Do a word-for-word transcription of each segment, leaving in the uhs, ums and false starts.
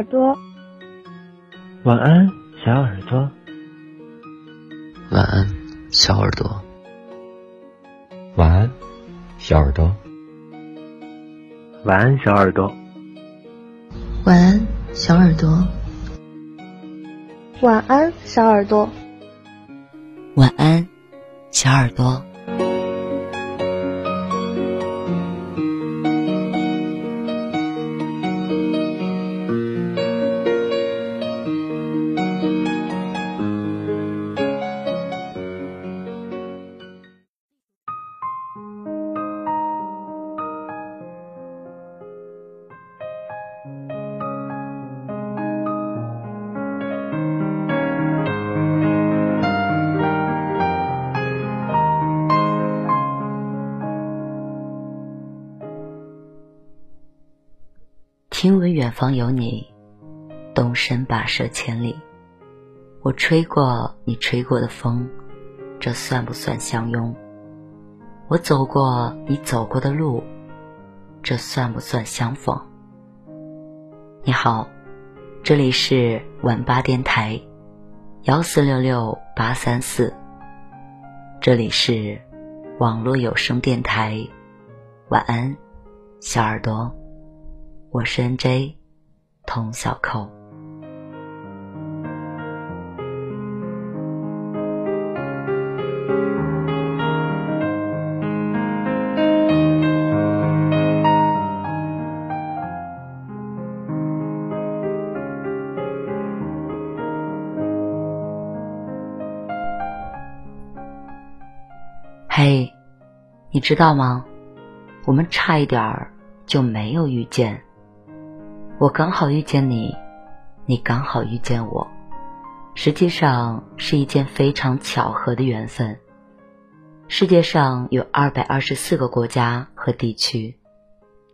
耳朵。晚安，小耳朵。晚安，小耳朵。晚安，小耳朵。晚安，小耳朵。晚安，小耳朵。晚安，小耳朵。晚安，小耳朵。听闻远方有你，动身跋涉千里。我吹过你吹过的风，这算不算相拥？我走过你走过的路，这算不算相逢？你好，这里是晚八电台一四六六八三四，这里是网络有声电台。晚安，小耳朵。我是 N J 童小扣。嘿，你知道吗？我们差一点儿就没有遇见。我刚好遇见你，你刚好遇见我，实际上是一件非常巧合的缘分。世界上有二百二十四个国家和地区，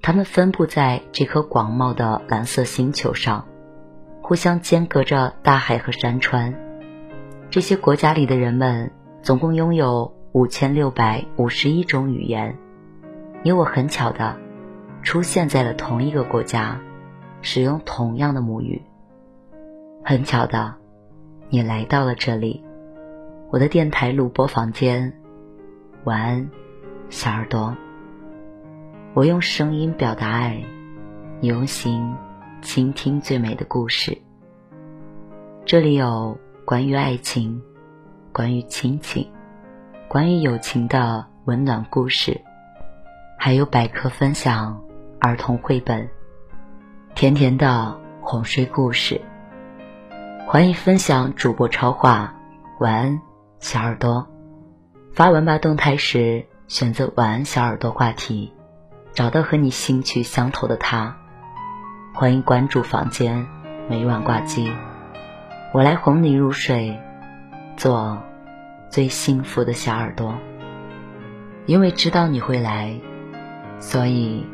它们分布在这颗广袤的蓝色星球上，互相间隔着大海和山川。这些国家里的人们总共拥有五千六百五十一种语言。你我很巧的出现在了同一个国家，使用同样的母语。很巧的，你来到了这里，我的电台录播房间。晚安，小耳朵。我用声音表达爱，你用心倾听最美的故事。这里有关于爱情，关于亲情，关于友情的温暖故事，还有百科分享、儿童绘本、甜甜的哄睡故事。欢迎分享主播超话。晚安，小耳朵。发文吧动态时选择晚安小耳朵话题，找到和你兴趣相投的他。欢迎关注房间，每晚挂机，我来哄你入睡，做最幸福的小耳朵。因为知道你会来，所以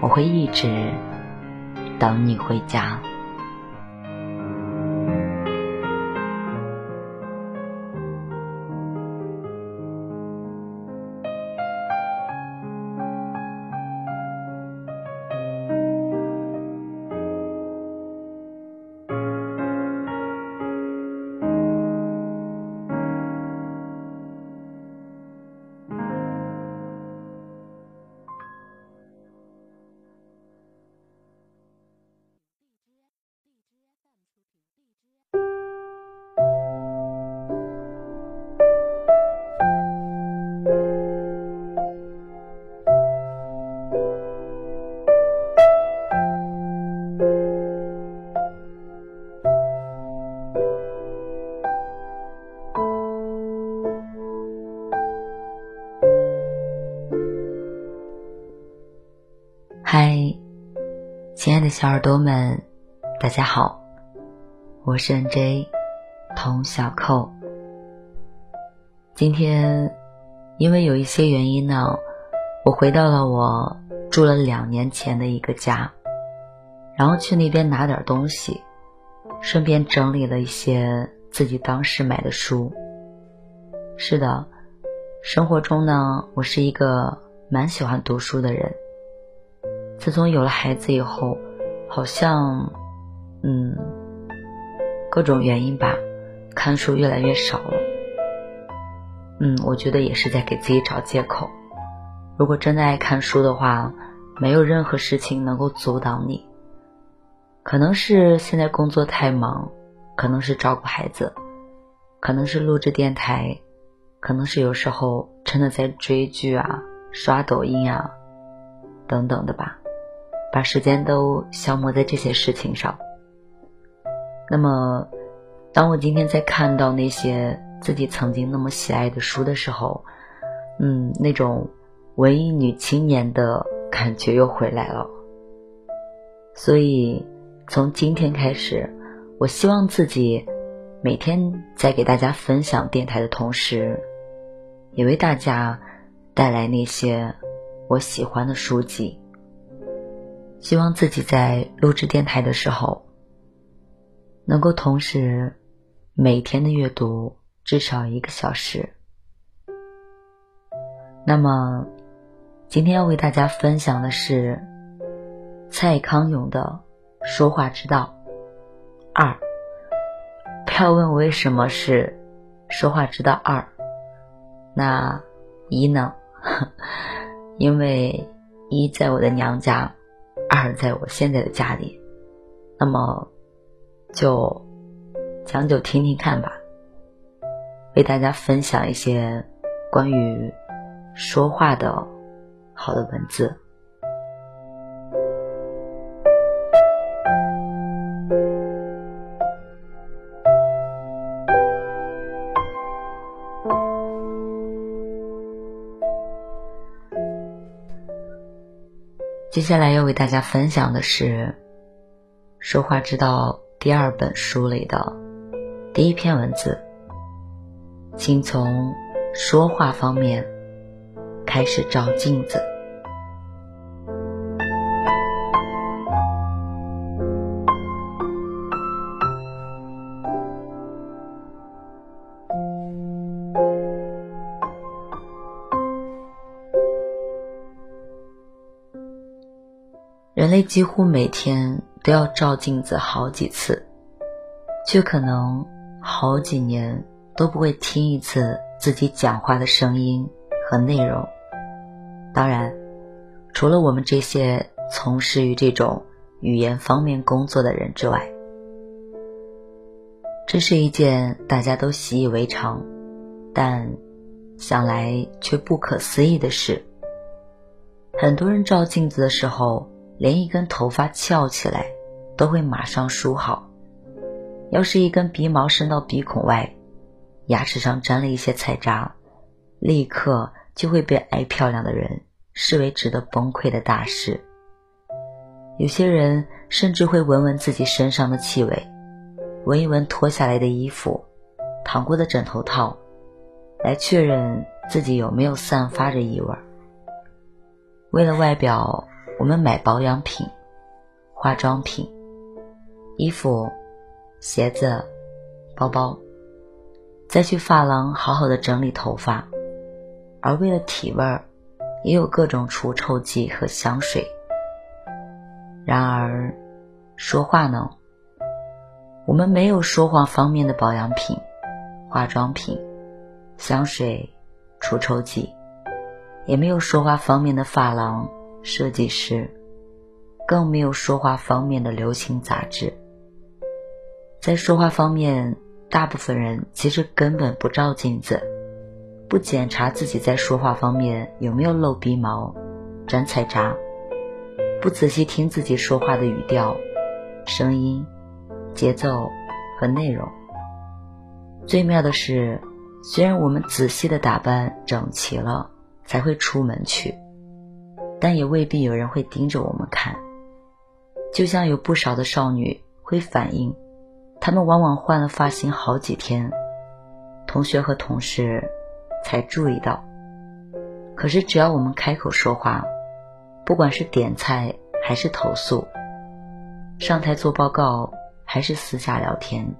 我会一直等你回家。亲爱的小耳朵们，大家好，我是 N J 童小扣。今天因为有一些原因呢，我回到了我住了两年前的一个家，然后去那边拿点东西，顺便整理了一些自己当时买的书。是的，生活中呢，我是一个蛮喜欢读书的人。自从有了孩子以后，好像嗯，各种原因吧，看书越来越少了。嗯，我觉得也是在给自己找借口。如果真的爱看书的话，没有任何事情能够阻挡你。可能是现在工作太忙，可能是照顾孩子，可能是录制电台，可能是有时候真的在追剧啊，刷抖音啊等等的吧，把时间都消磨在这些事情上。那么当我今天在看到那些自己曾经那么喜爱的书的时候，嗯，那种文艺女青年的感觉又回来了。所以从今天开始，我希望自己每天在给大家分享电台的同时，也为大家带来那些我喜欢的书籍。希望自己在录制电台的时候，能够同时每天的阅读至少一个小时。那么今天要为大家分享的是蔡康永的《说话之道》二。不要问我为什么是《说话之道》二，那一呢？因为一在我的娘家，二在我现在的家里，那么就讲究听听看吧，为大家分享一些关于说话的好的文字。接下来要为大家分享的是说话之道第二本书里的第一篇文字，请从说话方面开始照镜子。人类几乎每天都要照镜子好几次，却可能好几年都不会听一次自己讲话的声音和内容。当然，除了我们这些从事于这种语言方面工作的人之外，这是一件大家都习以为常，但想来却不可思议的事。很多人照镜子的时候，连一根头发翘起来都会马上梳好，要是一根鼻毛伸到鼻孔外，牙齿上沾了一些菜渣，立刻就会被爱漂亮的人视为值得崩溃的大事。有些人甚至会闻闻自己身上的气味，闻一闻脱下来的衣服，躺过的枕头套，来确认自己有没有散发着异味。为了外表，我们买保养品、化妆品、衣服、鞋子、包包，再去发廊好好的整理头发。而为了体味儿，也有各种除臭剂和香水。然而说话呢，我们没有说话方面的保养品、化妆品、香水、除臭剂，也没有说话方面的发廊、设计师，更没有说话方面的流行杂志。在说话方面，大部分人其实根本不照镜子，不检查自己在说话方面有没有露鼻毛、沾菜渣，不仔细听自己说话的语调、声音、节奏和内容。最妙的是，虽然我们仔细的打扮整齐了才会出门去，但也未必有人会盯着我们看。就像有不少的少女会反映，她们往往换了发型好几天，同学和同事才注意到。可是只要我们开口说话，不管是点菜还是投诉，上台做报告还是私下聊天，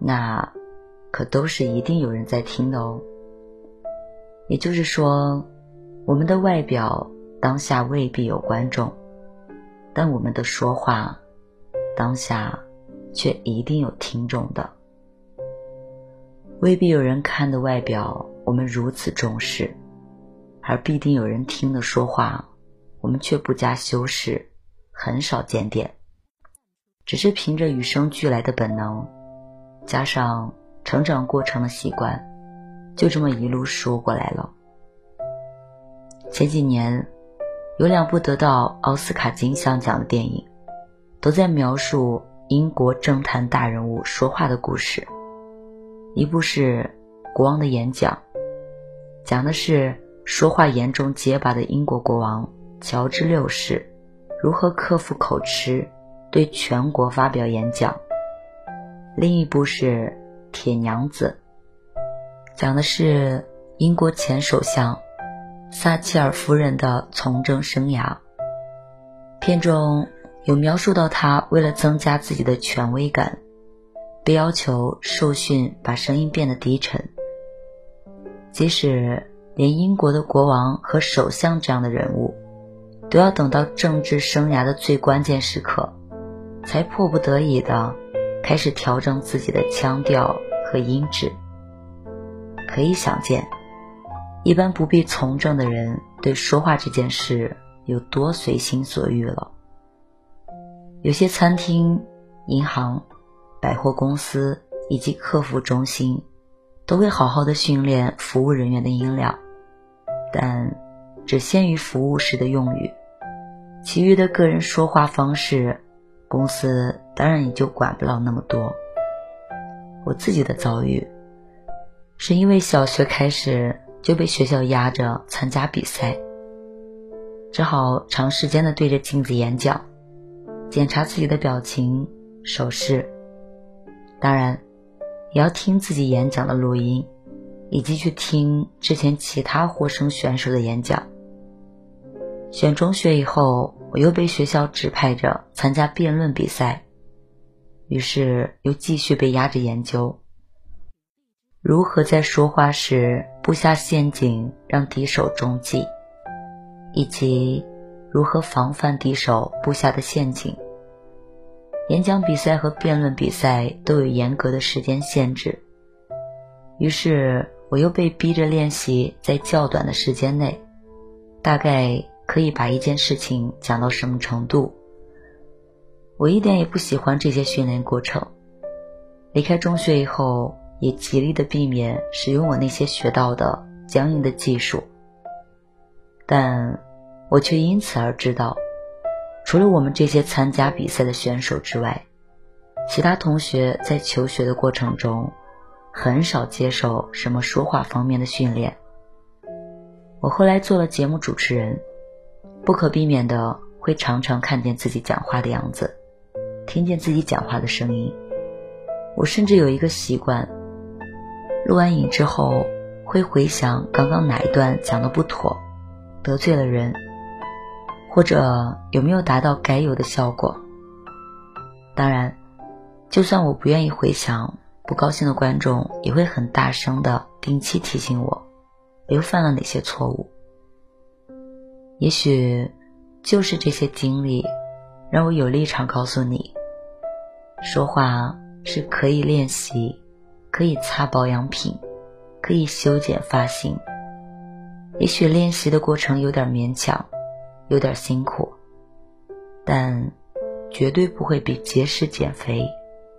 那可都是一定有人在听的哦。也就是说，我们的外表当下未必有观众，但我们的说话当下却一定有听众的。未必有人看的外表我们如此重视，而必定有人听的说话我们却不加修饰，很少检点，只是凭着与生俱来的本能，加上成长过程的习惯，就这么一路说过来了。前几年有两部得到奥斯卡金像奖的电影，都在描述英国政坛大人物说话的故事。一部是《国王的演讲》，讲的是说话严重结巴的英国国王乔治六世如何克服口吃，对全国发表演讲。另一部是《铁娘子》，讲的是英国前首相撒切尔夫人的从政生涯。片中有描述到她为了增加自己的权威感，被要求受训把声音变得低沉。即使连英国的国王和首相这样的人物，都要等到政治生涯的最关键时刻，才迫不得已的开始调整自己的腔调和音质。可以想见，一般不必从政的人对说话这件事有多随心所欲了。有些餐厅、银行、百货公司以及客服中心都会好好的训练服务人员的音量，但只限于服务时的用语，其余的个人说话方式，公司当然也就管不了那么多。我自己的遭遇是因为小学开始就被学校压着参加比赛，只好长时间的对着镜子演讲，检查自己的表情、手势，当然也要听自己演讲的录音，以及去听之前其他获胜选手的演讲。选中学以后，我又被学校指派着参加辩论比赛，于是又继续被压着研究如何在说话时布下陷阱让敌手中计，以及如何防范敌手布下的陷阱。演讲比赛和辩论比赛都有严格的时间限制，于是我又被逼着练习在较短的时间内大概可以把一件事情讲到什么程度。我一点也不喜欢这些训练过程，离开中学以后也极力的避免使用我那些学到的僵硬的技术。但我却因此而知道，除了我们这些参加比赛的选手之外，其他同学在求学的过程中很少接受什么说话方面的训练。我后来做了节目主持人，不可避免的会常常看见自己讲话的样子，听见自己讲话的声音。我甚至有一个习惯，录完影之后会回想刚刚哪一段讲得不妥，得罪了人，或者有没有达到该有的效果。当然，就算我不愿意回想，不高兴的观众也会很大声地定期提醒我我又犯了哪些错误。也许就是这些经历让我有立场告诉你，说话是可以练习，可以擦保养品，可以修剪发型。也许练习的过程有点勉强，有点辛苦，但绝对不会比节食减肥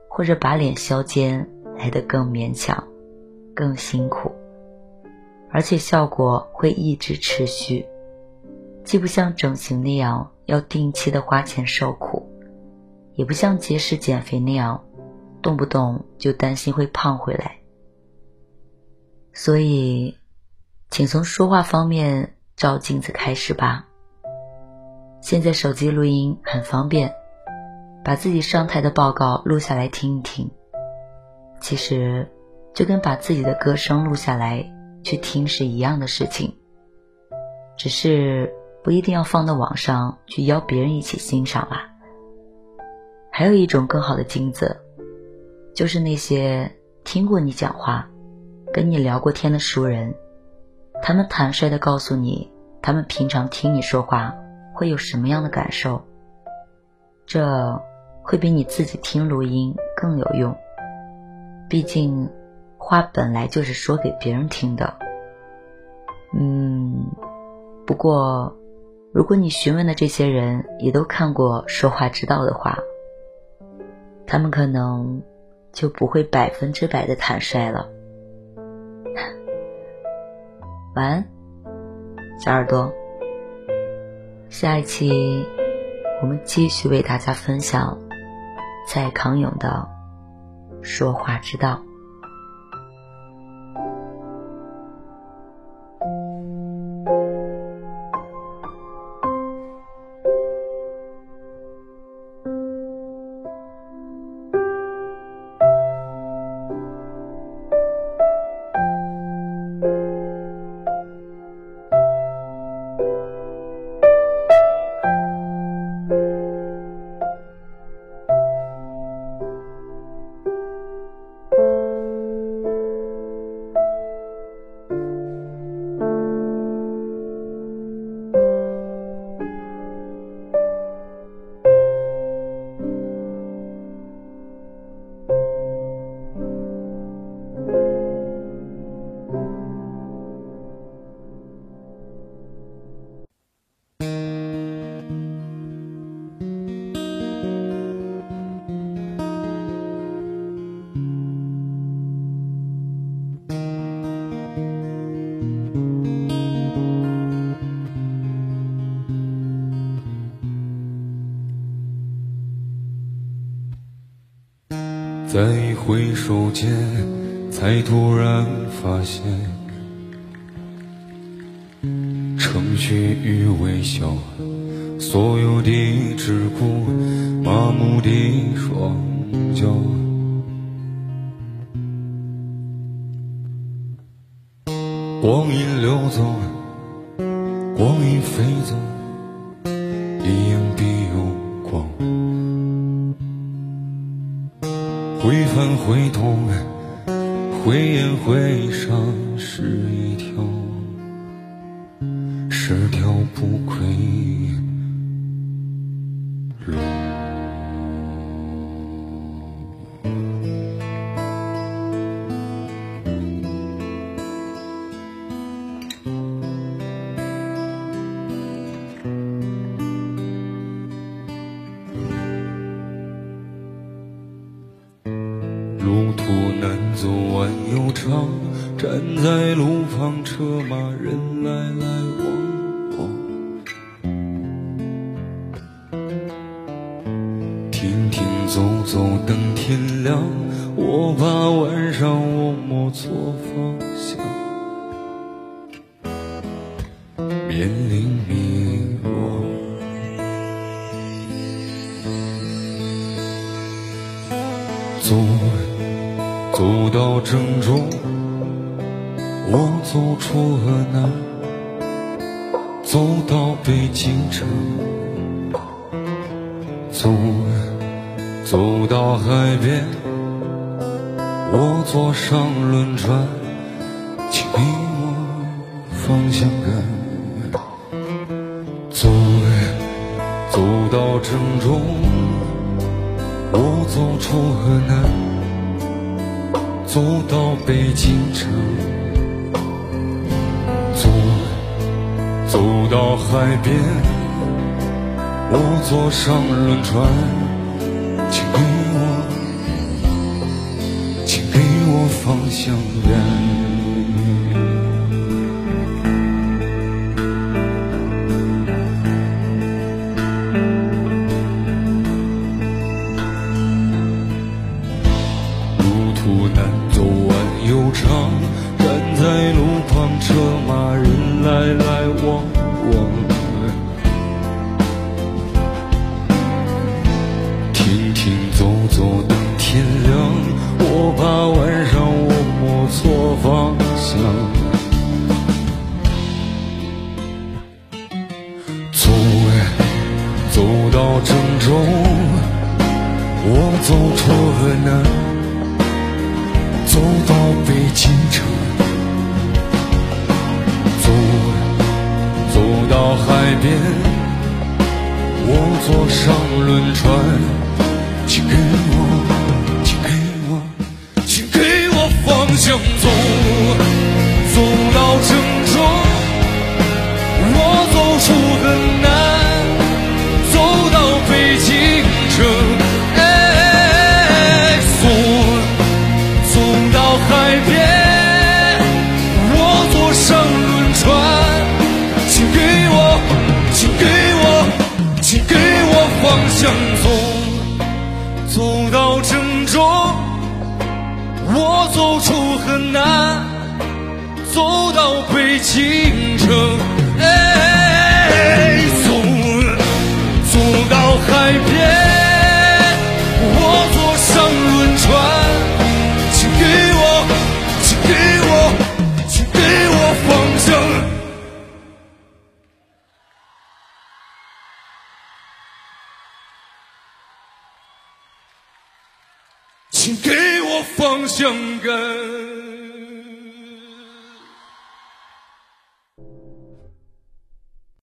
或者把脸削尖来得更勉强、更辛苦，而且效果会一直持续，既不像整形那样要定期的花钱受苦，也不像节食减肥那样动不动就担心会胖回来。所以请从说话方面照镜子开始吧。现在手机录音很方便，把自己上台的报告录下来听一听，其实就跟把自己的歌声录下来去听是一样的事情，只是不一定要放到网上去邀别人一起欣赏啊。还有一种更好的镜子，就是那些听过你讲话、跟你聊过天的熟人，他们坦率地告诉你，他们平常听你说话会有什么样的感受，这会比你自己听录音更有用。毕竟话本来就是说给别人听的。嗯，不过如果你询问的这些人也都看过说话之道的话，他们可能就不会百分之百的坦率了。晚安，小耳朵。下一期我们继续为大家分享蔡康永的说话之道。在一回首间，才突然发现，程序与微笑，所有的桎梏，麻木的双脚，光阴流走，光阴飞走，一言必有光。回返回头，回眼回上是一条，是条不归路。路途难走弯又长，站在路旁车马人来来往往，停停走走等天亮，我怕晚上我摸错方向，面临迷惘。走走到郑州，我走出河南，走到北京城，走走到海边，我坐上轮船，请给我方向感。走走到郑州，我走出河南，走到北京城，走走到海边，我坐上轮船，请给我，请给我方向感。我走出河南，走到北京城，走走到海边，我坐上轮船。向走，走到郑州，我走出河南，走到北京城，哎，走，走到海边，我坐上轮船，请给我，请给我，请给我方向走，走到郑州。我走出河南，走到北京城，哎，走，走到海边，我坐上轮船，请给我，请给我，请给我方向。请给我方向感。